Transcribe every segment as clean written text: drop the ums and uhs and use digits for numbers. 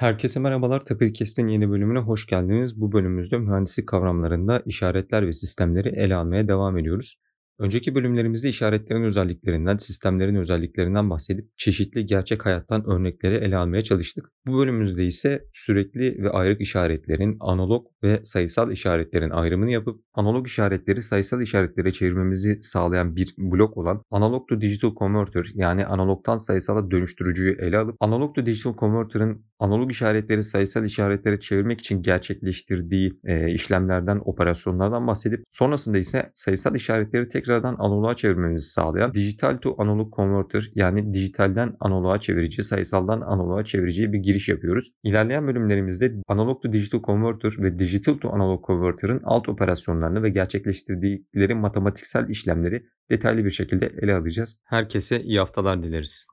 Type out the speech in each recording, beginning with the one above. Herkese merhabalar, Tepikest'in yeni bölümüne hoş geldiniz. Bu bölümümüzde mühendislik kavramlarında işaretler ve sistemleri ele almaya devam ediyoruz. Önceki bölümlerimizde işaretlerin özelliklerinden, sistemlerin özelliklerinden bahsedip çeşitli gerçek hayattan örnekleri ele almaya çalıştık. Bu bölümümüzde ise sürekli ve ayrık işaretlerin, analog ve sayısal işaretlerin ayrımını yapıp analog işaretleri sayısal işaretlere çevirmemizi sağlayan bir blok olan analog to digital converter, yani analogtan sayısala dönüştürücüyü ele alıp analog to digital converter'ın analog işaretleri sayısal işaretlere çevirmek için gerçekleştirdiği işlemlerden, operasyonlardan bahsedip sonrasında ise sayısal işaretleri tekrardan analoğa çevirmemizi sağlayan dijital to analog converter, yani dijitalden analoğa çevirici, sayısaldan analoğa çevirici bir giriş yapıyoruz. İlerleyen bölümlerimizde analog to digital converter ve digital to analog converter'ın alt operasyonlarını ve gerçekleştirdikleri matematiksel işlemleri detaylı bir şekilde ele alacağız. Herkese iyi haftalar dileriz.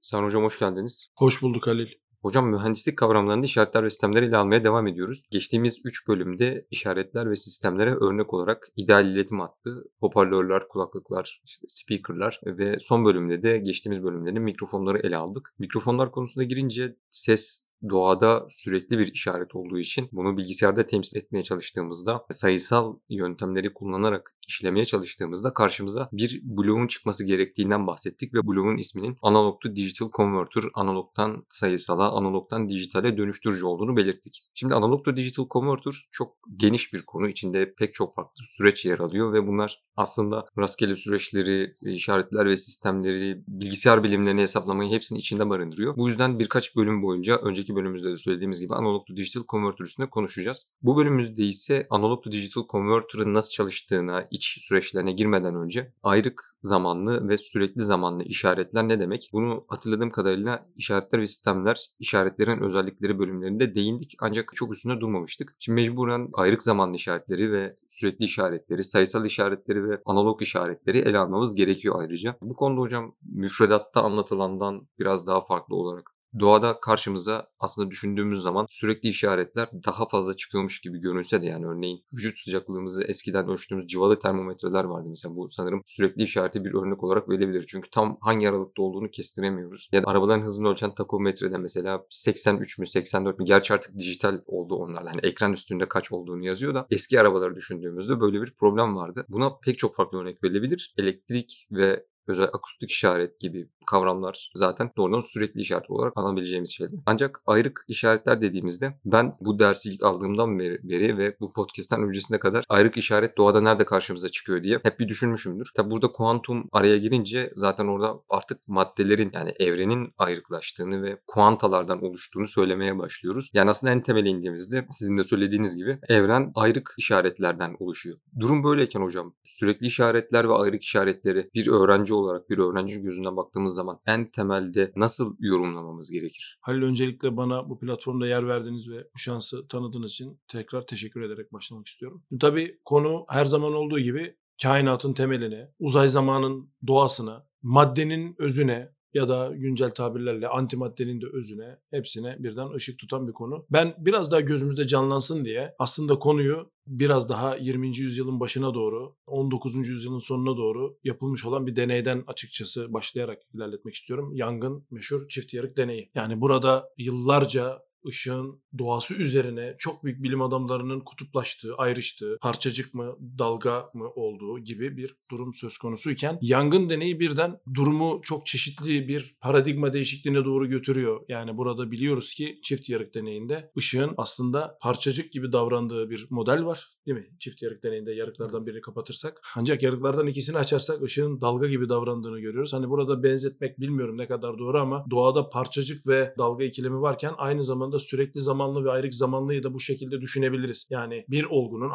Sayın hocam hoş geldiniz. Hoş bulduk Halil. Hocam mühendislik kavramlarında işaretler ve sistemleri ele almaya devam ediyoruz. Geçtiğimiz 3 bölümde işaretler ve sistemlere örnek olarak ideal iletim hattı, hoparlörler, kulaklıklar, speakerlar ve son bölümde de geçtiğimiz bölümde de mikrofonları ele aldık. Mikrofonlar konusuna girince ses doğada sürekli bir işaret olduğu için bunu bilgisayarda temsil etmeye çalıştığımızda, sayısal yöntemleri kullanarak işlemeye çalıştığımızda karşımıza bir bloğun çıkması gerektiğinden bahsettik ve bloğun isminin analog to digital converter, analogtan sayısala, analogtan dijitale dönüştürücü olduğunu belirttik. Şimdi analog to digital converter çok geniş bir konu. İçinde pek çok farklı süreç yer alıyor ve bunlar aslında rastgele süreçleri, işaretler ve sistemleri, bilgisayar bilimlerini hesaplamayı hepsinin içinde barındırıyor. Bu yüzden birkaç bölüm boyunca önceki bölümümüzde de söylediğimiz gibi analog to digital converter üstünde konuşacağız. Bu bölümümüzde ise analog to digital converter'ın nasıl çalıştığına, iç süreçlerine girmeden önce ayrık zamanlı ve sürekli zamanlı işaretler ne demek? Bunu hatırladığım kadarıyla işaretler ve sistemler, işaretlerin özellikleri bölümlerinde değindik ancak çok üstüne durmamıştık. Şimdi mecburen ayrık zamanlı işaretleri ve sürekli işaretleri, sayısal işaretleri ve analog işaretleri ele almamız gerekiyor ayrıca. Bu konuda hocam müfredatta anlatılandan biraz daha farklı olarak doğada karşımıza aslında düşündüğümüz zaman sürekli işaretler daha fazla çıkıyormuş gibi görünse de, yani örneğin vücut sıcaklığımızı eskiden ölçtüğümüz civalı termometreler vardı mesela, bu sanırım sürekli işareti bir örnek olarak verilebilir. Çünkü tam hangi aralıkta olduğunu kestiremiyoruz. Ya da arabaların hızını ölçen takometrede mesela 83 mü 84 mü, gerçi artık dijital oldu onlardan. Yani ekran üstünde kaç olduğunu yazıyor da eski arabaları düşündüğümüzde böyle bir problem vardı. Buna pek çok farklı örnek verilebilir. Elektrik ve özel akustik işaret gibi kavramlar zaten doğrudan sürekli işaret olarak alabileceğimiz şeyler. Ancak ayrık işaretler dediğimizde, ben bu dersi ilk aldığımdan beri ve bu podcast'ten öncesine kadar ayrık işaret doğada nerede karşımıza çıkıyor diye hep bir düşünmüşümdür. Tabi burada kuantum araya girince zaten orada artık maddelerin, yani evrenin ayrıklaştığını ve kuantalardan oluştuğunu söylemeye başlıyoruz. Yani aslında en temele indiğimizde sizin de söylediğiniz gibi evren ayrık işaretlerden oluşuyor. Durum böyleyken hocam sürekli işaretler ve ayrık işaretleri bir öğrenci olarak, bir öğrenci gözünden baktığımız zaman en temelde nasıl yorumlamamız gerekir? Halil, öncelikle bana bu platformda yer verdiğiniz ve bu şansı tanıdığınız için tekrar teşekkür ederek başlamak istiyorum. Tabii konu her zaman olduğu gibi kainatın temeline, uzay zamanın doğasına, maddenin özüne ya da güncel tabirlerle antimaddenin de özüne, hepsine birden ışık tutan bir konu. Ben biraz daha gözümüzde canlansın diye aslında konuyu biraz daha 20. yüzyılın başına doğru, 19. yüzyılın sonuna doğru yapılmış olan bir deneyden açıkçası başlayarak ilerletmek istiyorum. Young'ın meşhur çift yarık deneyi. Yani burada yıllarca ışığın doğası üzerine çok büyük bilim adamlarının kutuplaştığı, ayrıştığı, parçacık mı, dalga mı olduğu gibi bir durum söz konusuyken Young'ın deneyi birden durumu çok çeşitli bir paradigma değişikliğine doğru götürüyor. Yani burada biliyoruz ki çift yarık deneyinde ışığın aslında parçacık gibi davrandığı bir model var, değil mi? Çift yarık deneyinde yarıklardan birini kapatırsak, ancak yarıklardan ikisini açarsak ışığın dalga gibi davrandığını görüyoruz. Hani burada benzetmek bilmiyorum ne kadar doğru ama doğada parçacık ve dalga ikilemi varken aynı zamanda sürekli zamanlı ve ayrık zamanlıyı da bu şekilde düşünebiliriz. Yani bir olgunun,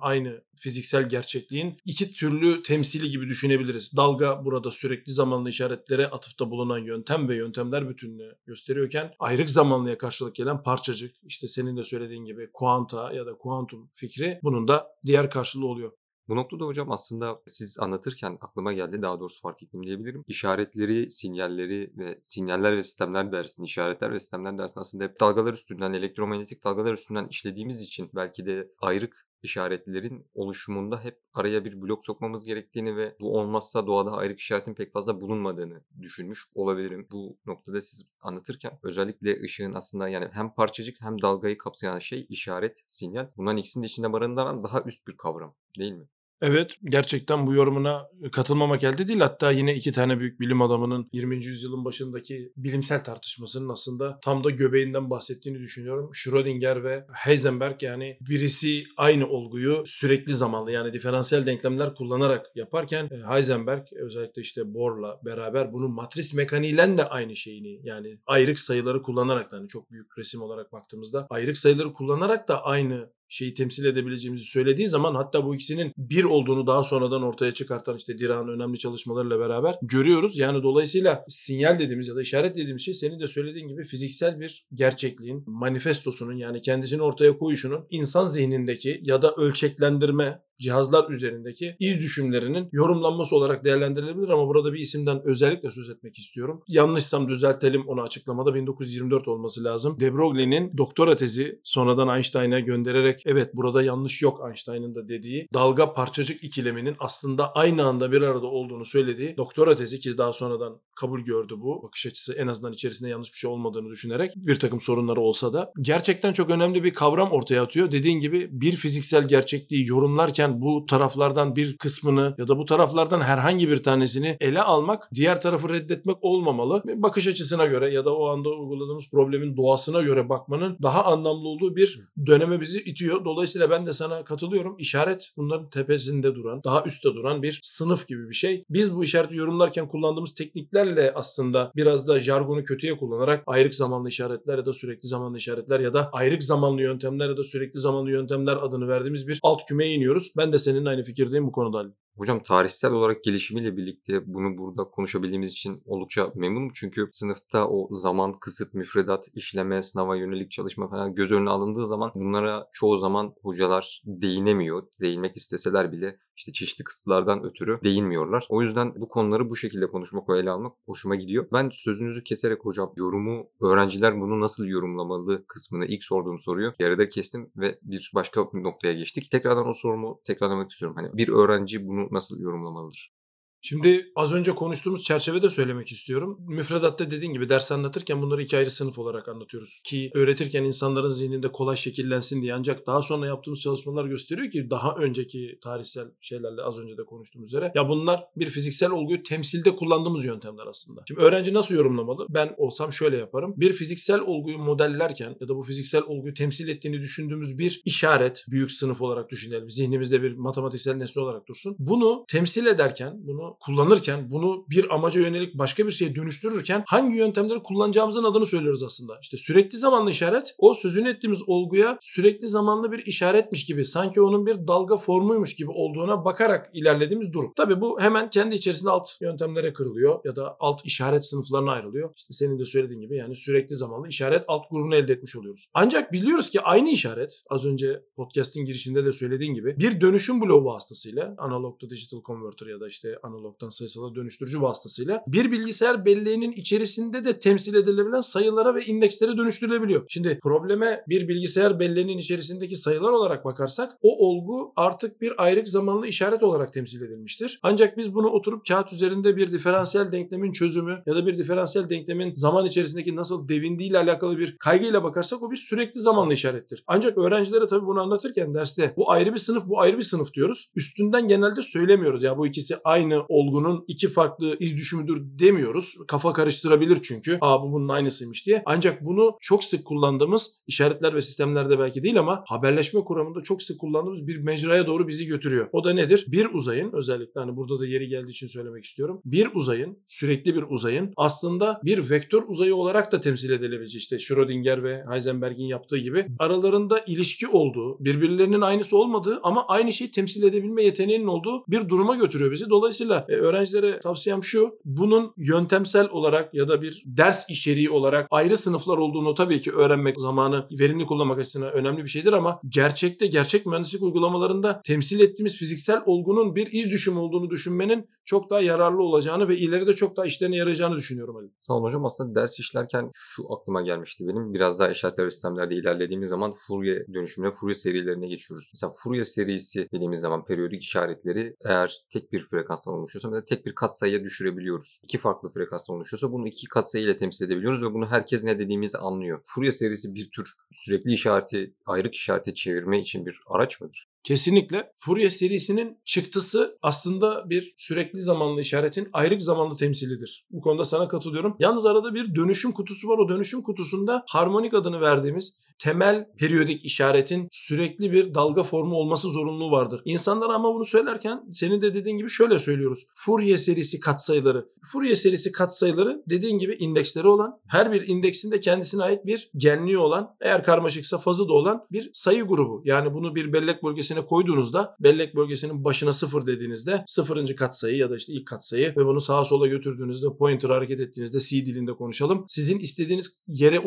aynı fiziksel gerçekliğin iki türlü temsili gibi düşünebiliriz. Dalga burada sürekli zamanlı işaretlere atıfta bulunan yöntem ve yöntemler bütününü gösteriyorken ayrık zamanlıya karşılık gelen parçacık, işte senin de söylediğin gibi kuanta ya da kuantum fikri bunun da diğer karşılığı oluyor. Bu noktada hocam aslında siz anlatırken aklıma geldi, daha doğrusu fark ettim diyebilirim. İşaretleri, sinyalleri ve sinyaller ve sistemler dersinde, işaretler ve sistemler dersinde aslında hep dalgalar üstünden, elektromanyetik dalgalar üstünden işlediğimiz için belki de ayrık işaretlerin oluşumunda hep araya bir blok sokmamız gerektiğini ve bu olmazsa doğada ayrık işaretin pek fazla bulunmadığını düşünmüş olabilirim. Bu noktada siz anlatırken özellikle ışığın aslında yani hem parçacık hem dalgayı kapsayan şey işaret, sinyal. Bunların ikisini de içinde barındıran daha üst bir kavram değil mi? Evet, gerçekten bu yorumuna katılmamak elde değil. Hatta yine iki tane büyük bilim adamının 20. yüzyılın başındaki bilimsel tartışmasının aslında tam da göbeğinden bahsettiğini düşünüyorum. Schrödinger ve Heisenberg, yani birisi aynı olguyu sürekli zamanlı yani diferansiyel denklemler kullanarak yaparken Heisenberg özellikle işte Bohr'la beraber bunun matris mekaniğiyle de aynı şeyini yani ayrık sayıları kullanarak da, hani çok büyük resim olarak baktığımızda ayrık sayıları kullanarak da aynı şeyi temsil edebileceğimizi söylediği zaman, hatta bu ikisinin bir olduğunu daha sonradan ortaya çıkartan işte Dirac'ın önemli çalışmalarıyla beraber görüyoruz. Yani dolayısıyla sinyal dediğimiz ya da işaret dediğimiz şey senin de söylediğin gibi fiziksel bir gerçekliğin manifestosunun yani kendisini ortaya koyuşunun insan zihnindeki ya da ölçeklendirme cihazlar üzerindeki iz düşümlerinin yorumlanması olarak değerlendirilebilir. Ama burada bir isimden özellikle söz etmek istiyorum. Yanlışsam düzeltelim, onu açıklamada 1924 olması lazım. De Broglie'nin doktora tezi, sonradan Einstein'a göndererek evet burada yanlış yok Einstein'ın da dediği, dalga parçacık ikileminin aslında aynı anda bir arada olduğunu söylediği doktora tezi, ki daha sonradan kabul gördü bu bakış açısı, en azından içerisinde yanlış bir şey olmadığını düşünerek, bir takım sorunları olsa da gerçekten çok önemli bir kavram ortaya atıyor. Dediğin gibi bir fiziksel gerçekliği yorumlarken bu taraflardan bir kısmını ya da bu taraflardan herhangi bir tanesini ele almak, diğer tarafı reddetmek olmamalı. Bakış açısına göre ya da o anda uyguladığımız problemin doğasına göre bakmanın daha anlamlı olduğu bir döneme bizi itiyor. Dolayısıyla ben de sana katılıyorum. İşaret bunların tepesinde duran, daha üstte duran bir sınıf gibi bir şey. Biz bu işareti yorumlarken kullandığımız tekniklerle aslında biraz da jargonu kötüye kullanarak ayrık zamanlı işaretler ya da sürekli zamanlı işaretler ya da ayrık zamanlı yöntemler ya da sürekli zamanlı yöntemler adını verdiğimiz bir alt kümeye iniyoruz. Ben de seninle aynı fikirdeyim bu konuda Ali. Hocam tarihsel olarak gelişimiyle birlikte bunu burada konuşabildiğimiz için oldukça memnunum. Çünkü sınıfta o zaman, kısıt, müfredat, işleme, sınava yönelik çalışma falan göz önüne alındığı zaman bunlara çoğu zaman hocalar değinemiyor. Değinmek isteseler bile işte çeşitli kısıtlardan ötürü değinmiyorlar. O yüzden bu konuları bu şekilde konuşmak ve ele almak hoşuma gidiyor. Ben sözünüzü keserek hocam yorumu, öğrenciler bunu nasıl yorumlamalı kısmını ilk sorduğum soruyu yarıda kestim ve bir başka noktaya geçtik. Tekrardan o sorumu tekrarlamak istiyorum. Hani bir öğrenci bunu nasıl yorumlamalıdır? Şimdi az önce konuştuğumuz çerçevede söylemek istiyorum. Müfredatta dediğin gibi ders anlatırken bunları iki ayrı sınıf olarak anlatıyoruz. Ki öğretirken insanların zihninde kolay şekillensin diye, ancak daha sonra yaptığımız çalışmalar gösteriyor ki daha önceki tarihsel şeylerle az önce de konuştuğumuz üzere ya bunlar bir fiziksel olguyu temsilde kullandığımız yöntemler aslında. Şimdi öğrenci nasıl yorumlamalı? Ben olsam şöyle yaparım. Bir fiziksel olguyu modellerken ya da bu fiziksel olguyu temsil ettiğini düşündüğümüz bir işaret, büyük sınıf olarak düşünelim. Zihnimizde bir matematiksel nesne olarak dursun. Bunu temsil ederken, bunu kullanırken, bunu bir amaca yönelik başka bir şeye dönüştürürken hangi yöntemleri kullanacağımızın adını söylüyoruz aslında. İşte sürekli zamanlı işaret, o sözünü ettiğimiz olguya sürekli zamanlı bir işaretmiş gibi, sanki onun bir dalga formuymuş gibi olduğuna bakarak ilerlediğimiz durum. Tabii bu hemen kendi içerisinde alt yöntemlere kırılıyor ya da alt işaret sınıflarına ayrılıyor. İşte senin de söylediğin gibi yani sürekli zamanlı işaret alt grubunu elde etmiş oluyoruz. Ancak biliyoruz ki aynı işaret, az önce podcast'in girişinde de söylediğin gibi, bir dönüşüm bloğu vasıtasıyla, analog to digital converter ya da işte analogdan sayısala dönüştürücü vasıtasıyla bir bilgisayar belleğinin içerisinde de temsil edilebilen sayılara ve indekslere dönüştürülebiliyor. Şimdi probleme bir bilgisayar belleğinin içerisindeki sayılar olarak bakarsak o olgu artık bir ayrık zamanlı işaret olarak temsil edilmiştir. Ancak biz bunu oturup kağıt üzerinde bir diferansiyel denklemin çözümü ya da bir diferansiyel denklemin zaman içerisindeki nasıl devindiğiyle alakalı bir kaygıyla bakarsak o bir sürekli zamanlı işarettir. Ancak öğrencilere tabii bunu anlatırken derste bu ayrı bir sınıf, bu ayrı bir sınıf diyoruz. Üstünden genelde söylemiyoruz ya bu ikisi aynı olgunun iki farklı iz düşümüdür demiyoruz. Kafa karıştırabilir çünkü. Aa bu bunun aynısıymış diye. Ancak bunu çok sık kullandığımız işaretler ve sistemlerde belki değil ama haberleşme kuramında çok sık kullandığımız bir mecraya doğru bizi götürüyor. O da nedir? Bir uzayın, özellikle hani burada da yeri geldiği için söylemek istiyorum. Bir uzayın, sürekli bir uzayın aslında bir vektör uzayı olarak da temsil edilebileceği, işte Schrödinger ve Heisenberg'in yaptığı gibi aralarında ilişki olduğu, birbirlerinin aynısı olmadığı ama aynı şeyi temsil edebilme yeteneğinin olduğu bir duruma götürüyor bizi. Dolayısıyla da öğrencilere tavsiyem şu, bunun yöntemsel olarak ya da bir ders içeriği olarak ayrı sınıflar olduğunu tabii ki öğrenmek, zamanı verimli kullanmak açısından önemli bir şeydir ama gerçekte, gerçek mühendislik uygulamalarında temsil ettiğimiz fiziksel olgunun bir iz düşümü olduğunu düşünmenin çok daha yararlı olacağını ve ileride çok daha işlerine yarayacağını düşünüyorum Ali. Sağ olun hocam. Aslında ders işlerken şu aklıma gelmişti benim. Biraz daha eşya teori sistemlerde ilerlediğimiz zaman Fourier dönüşümüne, Fourier serilerine geçiyoruz. Mesela Fourier serisi dediğimiz zaman periyodik işaretleri eğer tek bir frekanstan oluşuyorsa mesela tek bir katsayıya düşürebiliyoruz. İki farklı frekanstan oluşuyorsa bunu iki katsayı ile temsil edebiliyoruz ve bunu herkes ne dediğimizi anlıyor. Fourier serisi bir tür sürekli işareti ayrık işarete çevirme için bir araç mıdır? Kesinlikle. Fourier serisinin çıktısı aslında bir sürekli zamanlı işaretin ayrık zamanlı temsilidir. Bu konuda sana katılıyorum. Yalnız arada bir dönüşüm kutusu var. O dönüşüm kutusunda harmonik adını verdiğimiz temel periyodik işaretin sürekli bir dalga formu olması zorunluluğu vardır. İnsanlara ama bunu söylerken senin de dediğin gibi şöyle söylüyoruz. Fourier serisi katsayıları. Fourier serisi katsayıları dediğin gibi indeksleri olan, her bir indeksinde kendisine ait bir genliği olan, eğer karmaşıksa fazı da olan bir sayı grubu. Yani bunu bir bellek bölgesine koyduğunuzda, bellek bölgesinin başına 0 dediğinizde 0. katsayı ya da işte ilk katsayı ve bunu sağa sola götürdüğünüzde, pointer'ı hareket ettiğinizde, C dilinde konuşalım, sizin istediğiniz yere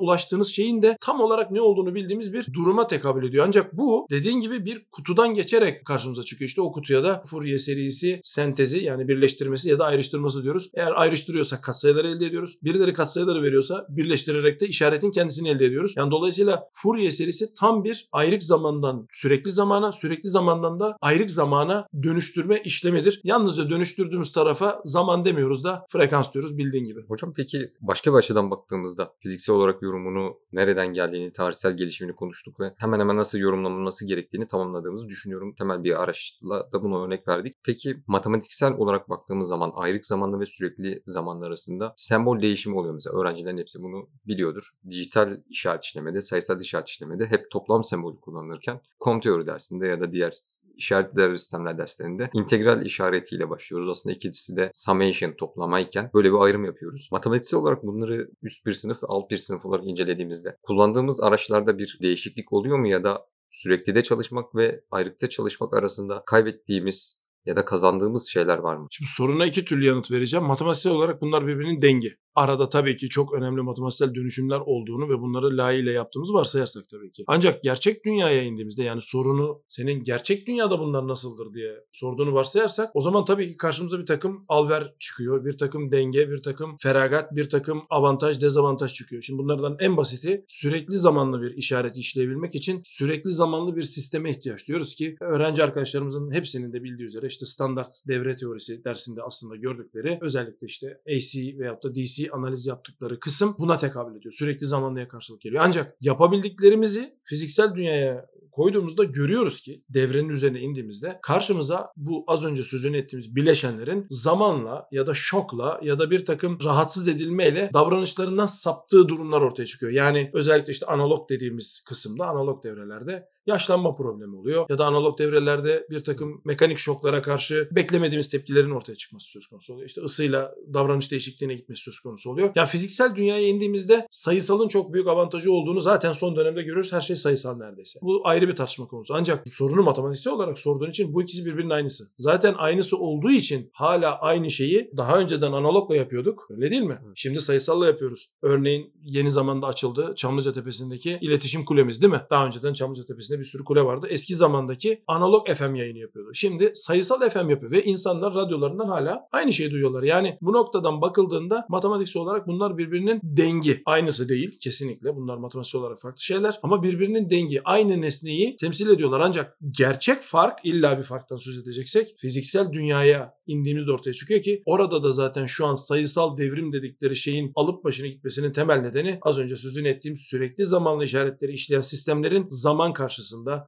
ulaştığınız şeyin de tam olarak ne olduğunu bildiğimiz bir duruma tekabül ediyor. Ancak bu dediğin gibi bir kutudan geçerek karşımıza çıkıyor. İşte o kutuya da Fourier serisi sentezi, yani birleştirmesi ya da ayrıştırması diyoruz. Eğer ayrıştırıyorsak katsayıları elde ediyoruz. Birileri katsayıları veriyorsa birleştirerek de işaretin kendisini elde ediyoruz. Yani dolayısıyla Fourier serisi tam bir ayrık zamandan sürekli zamana, sürekli zamandan da ayrık zamana dönüştürme işlemidir. Yalnızca dönüştürdüğümüz tarafa zaman demiyoruz da frekans diyoruz bildiğin gibi. Hocam peki başka bir açıdan baktığımızda fiziksel olarak yorumunu nereden geldiğini, tarihsel gelişimini konuştuk ve hemen hemen nasıl yorumlanması gerektiğini tamamladığımızı düşünüyorum. Temel bir araçla da buna örnek verdik. Peki matematiksel olarak baktığımız zaman ayrık zamanlı ve sürekli zamanlı arasında sembol değişimi oluyor mesela. Öğrencilerin hepsi bunu biliyordur. Dijital işaret işlemede, sayısal işaret işlemede hep toplam sembolü kullanılırken kom teori dersinde ya da diğer işaretler sistemler derslerinde integral işaretiyle başlıyoruz. Aslında ikisi de summation, toplamayken böyle bir ayrım yapıyoruz. Matematiksel olarak bunları üst bir sınıf, alt bir sınıf olarak incelediğimizde kullandığımız araçlarda bir değişiklik oluyor mu ya da sürekli de çalışmak ve ayrıkta çalışmak arasında kaybettiğimiz ya da kazandığımız şeyler var mı? Şimdi soruna iki türlü yanıt vereceğim. Matematiksel olarak bunlar birbirinin dengi. Arada tabii ki çok önemli matematiksel dönüşümler olduğunu ve bunları layığıyla yaptığımızı varsayarsak tabii ki. Ancak gerçek dünyaya indiğimizde, yani sorunu senin gerçek dünyada bunlar nasıldır diye sorduğunu varsayarsak, o zaman tabii ki karşımıza bir takım alver çıkıyor. Bir takım denge, bir takım feragat, bir takım avantaj, dezavantaj çıkıyor. Şimdi bunlardan en basiti sürekli zamanlı bir işareti işleyebilmek için sürekli zamanlı bir sisteme ihtiyaç duyuyoruz ki öğrenci arkadaşlarımızın hepsinin de bildiği üzere işte standart devre teorisi dersinde aslında gördükleri, özellikle işte AC veyahut da DC analiz yaptıkları kısım buna tekabül ediyor. Sürekli zamanlıya karşılık geliyor. Ancak yapabildiklerimizi fiziksel dünyaya koyduğumuzda görüyoruz ki devrenin üzerine indiğimizde karşımıza bu az önce sözünü ettiğimiz bileşenlerin zamanla ya da şokla ya da bir takım rahatsız edilmeyle davranışlarından saptığı durumlar ortaya çıkıyor. Yani özellikle işte analog dediğimiz kısımda, analog devrelerde yaşlanma problemi oluyor ya da analog devrelerde bir takım mekanik şoklara karşı beklemediğimiz tepkilerin ortaya çıkması söz konusu oluyor. İşte ısıyla davranış değişikliğine gitmesi söz konusu oluyor. Yani fiziksel dünyaya indiğimizde sayısalın çok büyük avantajı olduğunu zaten son dönemde görüyoruz. Her şey sayısal neredeyse. Bu ayrı bir tartışma konusu. Ancak sorunu matematiksel olarak sorduğun için bu ikisi birbirinin aynısı. Zaten aynısı olduğu için hala aynı şeyi daha önceden analogla yapıyorduk. Öyle değil mi? Şimdi sayısalla yapıyoruz. Örneğin yeni zamanda açıldı Çamlıca Tepesi'ndeki iletişim kulemiz, değil mi? Daha önceden Çamlıca Tepesi'nde bir sürü kule vardı. Eski zamandaki analog FM yayını yapıyordu. Şimdi sayısal FM yapıyor ve insanlar radyolarından hala aynı şeyi duyuyorlar. Yani bu noktadan bakıldığında matematiksel olarak bunlar birbirinin dengi. Aynısı değil kesinlikle. Bunlar matematiksel olarak farklı şeyler ama birbirinin dengi. Aynı nesneyi temsil ediyorlar. Ancak gerçek fark, illa bir farktan söz edeceksek, fiziksel dünyaya indiğimizde ortaya çıkıyor ki orada da zaten şu an sayısal devrim dedikleri şeyin alıp başına gitmesinin temel nedeni az önce sözünü ettiğim sürekli zamanlı işaretleri işleyen sistemlerin zaman karşısında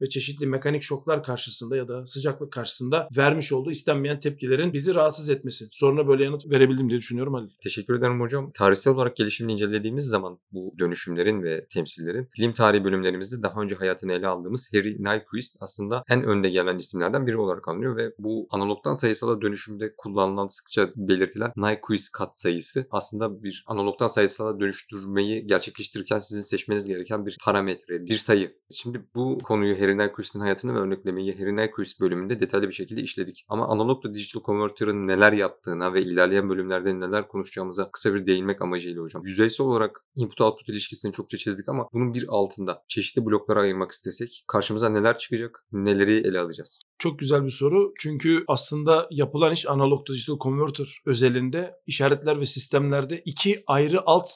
ve çeşitli mekanik şoklar karşısında ya da sıcaklık karşısında vermiş olduğu istenmeyen tepkilerin bizi rahatsız etmesi. Soruna böyle yanıt verebildim diye düşünüyorum Halil. Teşekkür ederim hocam. Tarihsel olarak gelişimini incelediğimiz zaman bu dönüşümlerin ve temsillerin bilim tarihi bölümlerimizde daha önce hayatını ele aldığımız Harry Nyquist aslında en önde gelen isimlerden biri olarak anılıyor ve bu analogdan sayısala dönüşümde kullanılan, sıkça belirtilen Nyquist katsayısı aslında bir analogdan sayısala dönüştürmeyi gerçekleştirirken sizin seçmeniz gereken bir parametre, bir sayı. Şimdi bu Bu konuyu Harry Nyquist'in hayatını ve örneklemeyi Harry Nyquist bölümünde detaylı bir şekilde işledik. Ama analogla digital converter'ın neler yaptığına ve ilerleyen bölümlerde neler konuşacağımıza kısa bir değinmek amacıyla hocam. Yüzeysel olarak input-output ilişkisini çokça çizdik ama bunun bir altında çeşitli bloklara ayırmak istesek karşımıza neler çıkacak, neleri ele alacağız? Çok güzel bir soru. Çünkü aslında yapılan iş analog digital converter özelinde işaretler ve sistemlerde iki ayrı alt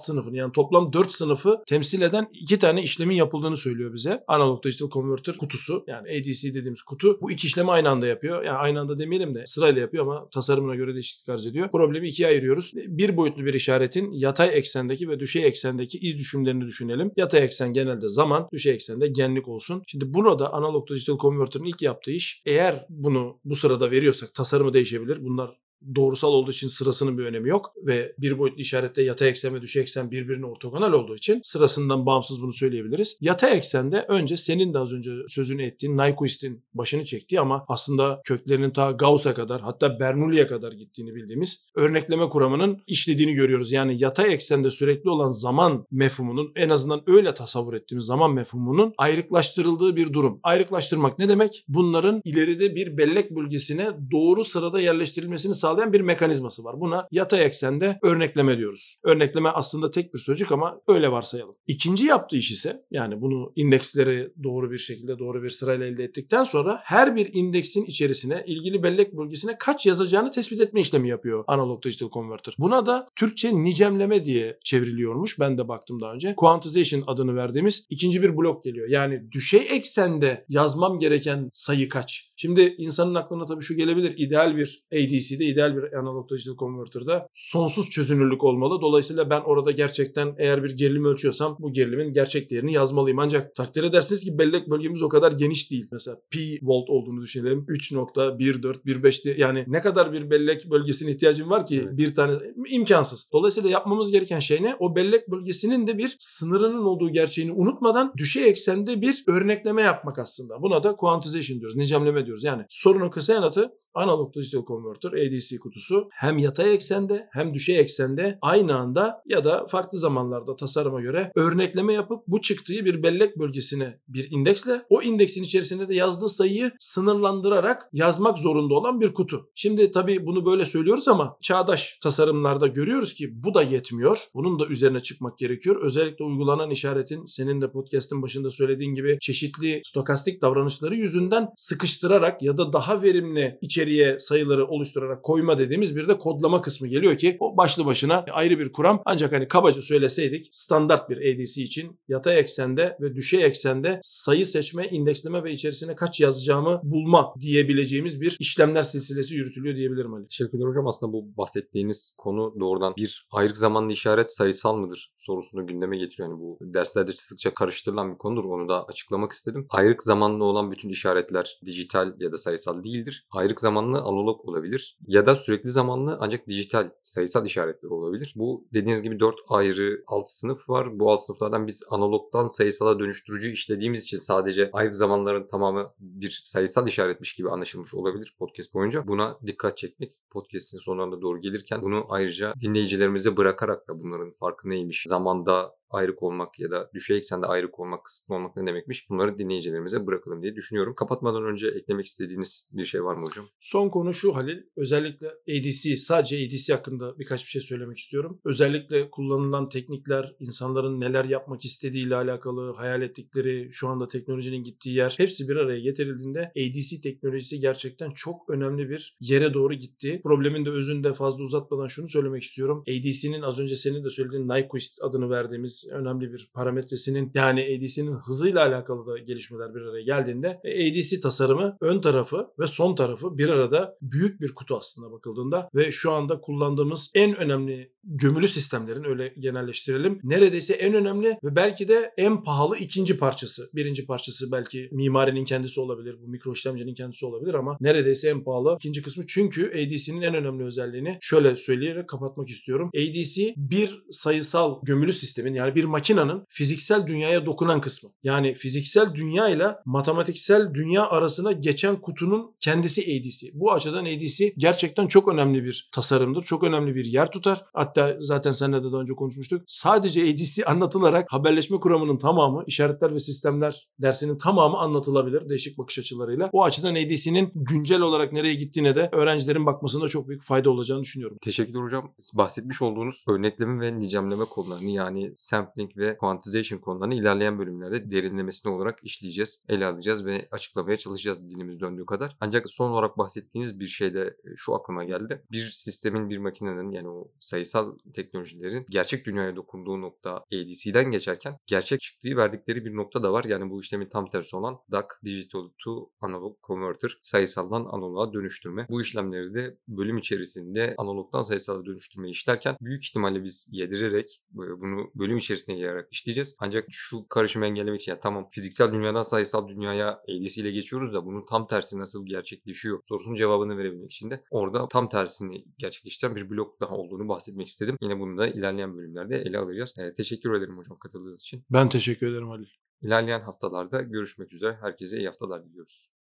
sınıfın yani toplam 4 sınıfı temsil eden 2 tane işlemin yapıldığını söylüyor bize. Analog digital converter kutusu, yani ADC dediğimiz kutu, bu iki işlemi aynı anda yapıyor. Yani aynı anda demeyelim de sırayla yapıyor ama tasarımına göre değişiklik arz ediyor. Problemi ikiye ayırıyoruz. Bir boyutlu bir işaretin yatay eksendeki ve düşey eksendeki iz düşümlerini düşünelim. Yatay eksen genelde zaman, düşey eksende genlik olsun. Şimdi burada analog digital converter'ın ilk yaptığı iş, eğer bunu bu sırada veriyorsak tasarımı değişebilir. Bunlar doğrusal olduğu için sırasının bir önemi yok ve bir boyutlu işarette yatay eksen ve düşey eksen birbirine ortogonal olduğu için sırasından bağımsız bunu söyleyebiliriz. Yatay eksende önce senin de az önce sözünü ettiğin Nyquist'in başını çektiği ama aslında köklerinin ta Gauss'a kadar, hatta Bernoulli'ye kadar gittiğini bildiğimiz örnekleme kuramının işlediğini görüyoruz. Yani yatay eksende sürekli olan zaman mefhumunun, en azından öyle tasavvur ettiğimiz zaman mefhumunun ayrıklaştırıldığı bir durum. Ayrıklaştırmak ne demek? Bunların ileride bir bellek bölgesine doğru sırada yerleştirilmesini sağlayan bir mekanizması var. Buna yatay eksende örnekleme diyoruz. Örnekleme aslında tek bir sözcük ama öyle varsayalım. İkinci yaptığı iş ise, yani bunu indeksleri doğru bir şekilde doğru bir sırayla elde ettikten sonra her bir indeksin içerisine ilgili bellek bölgesine kaç yazacağını tespit etme işlemi yapıyor analog digital converter. Buna da Türkçe nicemleme diye çevriliyormuş. Ben de baktım daha önce. Quantization adını verdiğimiz ikinci bir blok geliyor. Yani düşey eksende yazmam gereken sayı kaç? Şimdi insanın aklına tabii şu gelebilir. İdeal bir ADC'de, ideal bir analog digital converter'da sonsuz çözünürlük olmalı. Dolayısıyla ben orada gerçekten eğer bir gerilim ölçüyorsam bu gerilimin gerçek değerini yazmalıyım. Ancak takdir edersiniz ki bellek bölgemiz o kadar geniş değil. Mesela pi volt olduğunu düşünelim. 3.1415'ti. Yani ne kadar bir bellek bölgesine ihtiyacım var ki, evet, bir tane imkansız. Dolayısıyla yapmamız gereken şey ne? O bellek bölgesinin de bir sınırının olduğu gerçeğini unutmadan düşey eksende bir örnekleme yapmak aslında. Buna da quantization diyoruz. Nicemleme diyoruz. Yani sorunun kısa yanıtı, analog digital converter ADC kutusu hem yatay eksende hem düşey eksende aynı anda ya da farklı zamanlarda tasarıma göre örnekleme yapıp bu çıktığı bir bellek bölgesine bir indeksle, o indeksin içerisinde de yazdığı sayıyı sınırlandırarak yazmak zorunda olan bir kutu. Şimdi tabii bunu böyle söylüyoruz ama çağdaş tasarımlarda görüyoruz ki bu da yetmiyor. Bunun da üzerine çıkmak gerekiyor. Özellikle uygulanan işaretin, senin de podcast'ın başında söylediğin gibi, çeşitli stokastik davranışları yüzünden sıkıştırarak ya da daha verimli içerik sayıları oluşturarak koyma dediğimiz bir de kodlama kısmı geliyor ki o başlı başına ayrı bir kuram. Ancak hani kabaca söyleseydik, standart bir ADC için yatay eksende ve düşey eksende sayı seçme, indeksleme ve içerisine kaç yazacağımı bulma diyebileceğimiz bir işlemler silsilesi yürütülüyor diyebilirim Ali. Teşekkürler hocam. Aslında bu bahsettiğiniz konu doğrudan bir ayrık zamanlı işaret sayısal mıdır sorusunu gündeme getiriyor. Yani bu derslerde sıkça karıştırılan bir konudur. Onu da açıklamak istedim. Ayrık zamanlı olan bütün işaretler dijital ya da sayısal değildir. Ayrık zamanlı analog olabilir ya da sürekli zamanlı ancak dijital sayısal işaretler olabilir. Bu dediğiniz gibi 4 ayrı alt sınıf var. Bu alt sınıflardan biz analogdan sayısala dönüştürücü işlediğimiz için sadece ayrı zamanların tamamı bir sayısal işaretmiş gibi anlaşılmış olabilir podcast boyunca. Buna dikkat çekmek podcast'in sonlarına doğru gelirken bunu ayrıca dinleyicilerimize bırakarak da bunların farkı neymiş, zamanda ayrık olmak ya da düşey eksende ayrık olmak, kısıtlı olmak ne demekmiş? Bunları dinleyicilerimize bırakalım diye düşünüyorum. Kapatmadan önce eklemek istediğiniz bir şey var mı hocam? Son konu şu Halil. Özellikle ADC, sadece ADC hakkında birkaç bir şey söylemek istiyorum. Özellikle kullanılan teknikler, insanların neler yapmak istediğiyle alakalı, hayal ettikleri, şu anda teknolojinin gittiği yer, hepsi bir araya getirildiğinde ADC teknolojisi gerçekten çok önemli bir yere doğru gitti. Problemin de özünde fazla uzatmadan şunu söylemek istiyorum. ADC'nin az önce senin de söylediğin Nyquist adını verdiğimiz önemli bir parametresinin, yani ADC'nin hızıyla alakalı da gelişmeler bir araya geldiğinde ADC tasarımı ön tarafı ve son tarafı bir arada büyük bir kutu aslında bakıldığında ve şu anda kullandığımız en önemli gömülü sistemlerin, öyle genelleştirelim, neredeyse en önemli ve belki de en pahalı ikinci parçası. Birinci parçası belki mimarinin kendisi olabilir, bu mikro işlemcinin kendisi olabilir ama neredeyse en pahalı ikinci kısmı. Çünkü ADC'nin en önemli özelliğini şöyle söyleyerek kapatmak istiyorum. ADC bir sayısal gömülü sistemin, yani Yani bir makinenin fiziksel dünyaya dokunan kısmı. Yani fiziksel dünya ile matematiksel dünya arasına geçen kutunun kendisi ADC. Bu açıdan ADC gerçekten çok önemli bir tasarımdır. Çok önemli bir yer tutar. Hatta zaten seninle de daha önce konuşmuştuk. Sadece ADC anlatılarak haberleşme kuramının tamamı, işaretler ve sistemler dersinin tamamı anlatılabilir değişik bakış açılarıyla. O açıdan ADC'nin güncel olarak nereye gittiğine de öğrencilerin bakmasında çok büyük fayda olacağını düşünüyorum. Teşekkürler hocam. Bahsetmiş olduğunuz örnekleme ve nicemleme konularını, yani sampling ve quantization konularını ilerleyen bölümlerde derinlemesine olarak işleyeceğiz, ele alacağız ve açıklamaya çalışacağız dilimiz döndüğü kadar. Ancak son olarak bahsettiğiniz bir şey de şu aklıma geldi. Bir sistemin, bir makinenin, yani o sayısal teknolojilerin gerçek dünyaya dokunduğu nokta ADC'den geçerken gerçek çıktığı verdikleri bir nokta da var. Yani bu işlemin tam tersi olan DAC, Digital to Analog Converter, sayısaldan analoga dönüştürme. Bu işlemleri de bölüm içerisinde analogdan sayısala dönüştürmeyi işlerken büyük ihtimalle biz yedirerek bunu bölüm içerisine yayarak işleyeceğiz. Ancak şu karışımı engellemek için, yani tamam fiziksel dünyadan sayısal dünyaya ADC ile geçiyoruz da bunun tam tersi nasıl gerçekleşiyor sorusunun cevabını verebilmek için de orada tam tersini gerçekleştiren bir blok daha olduğunu bahsetmek istedim. Yine bunu da ilerleyen bölümlerde ele alacağız. Teşekkür ederim hocam katıldığınız için. Ben teşekkür ederim Halil. İlerleyen haftalarda görüşmek üzere. Herkese iyi haftalar diliyoruz.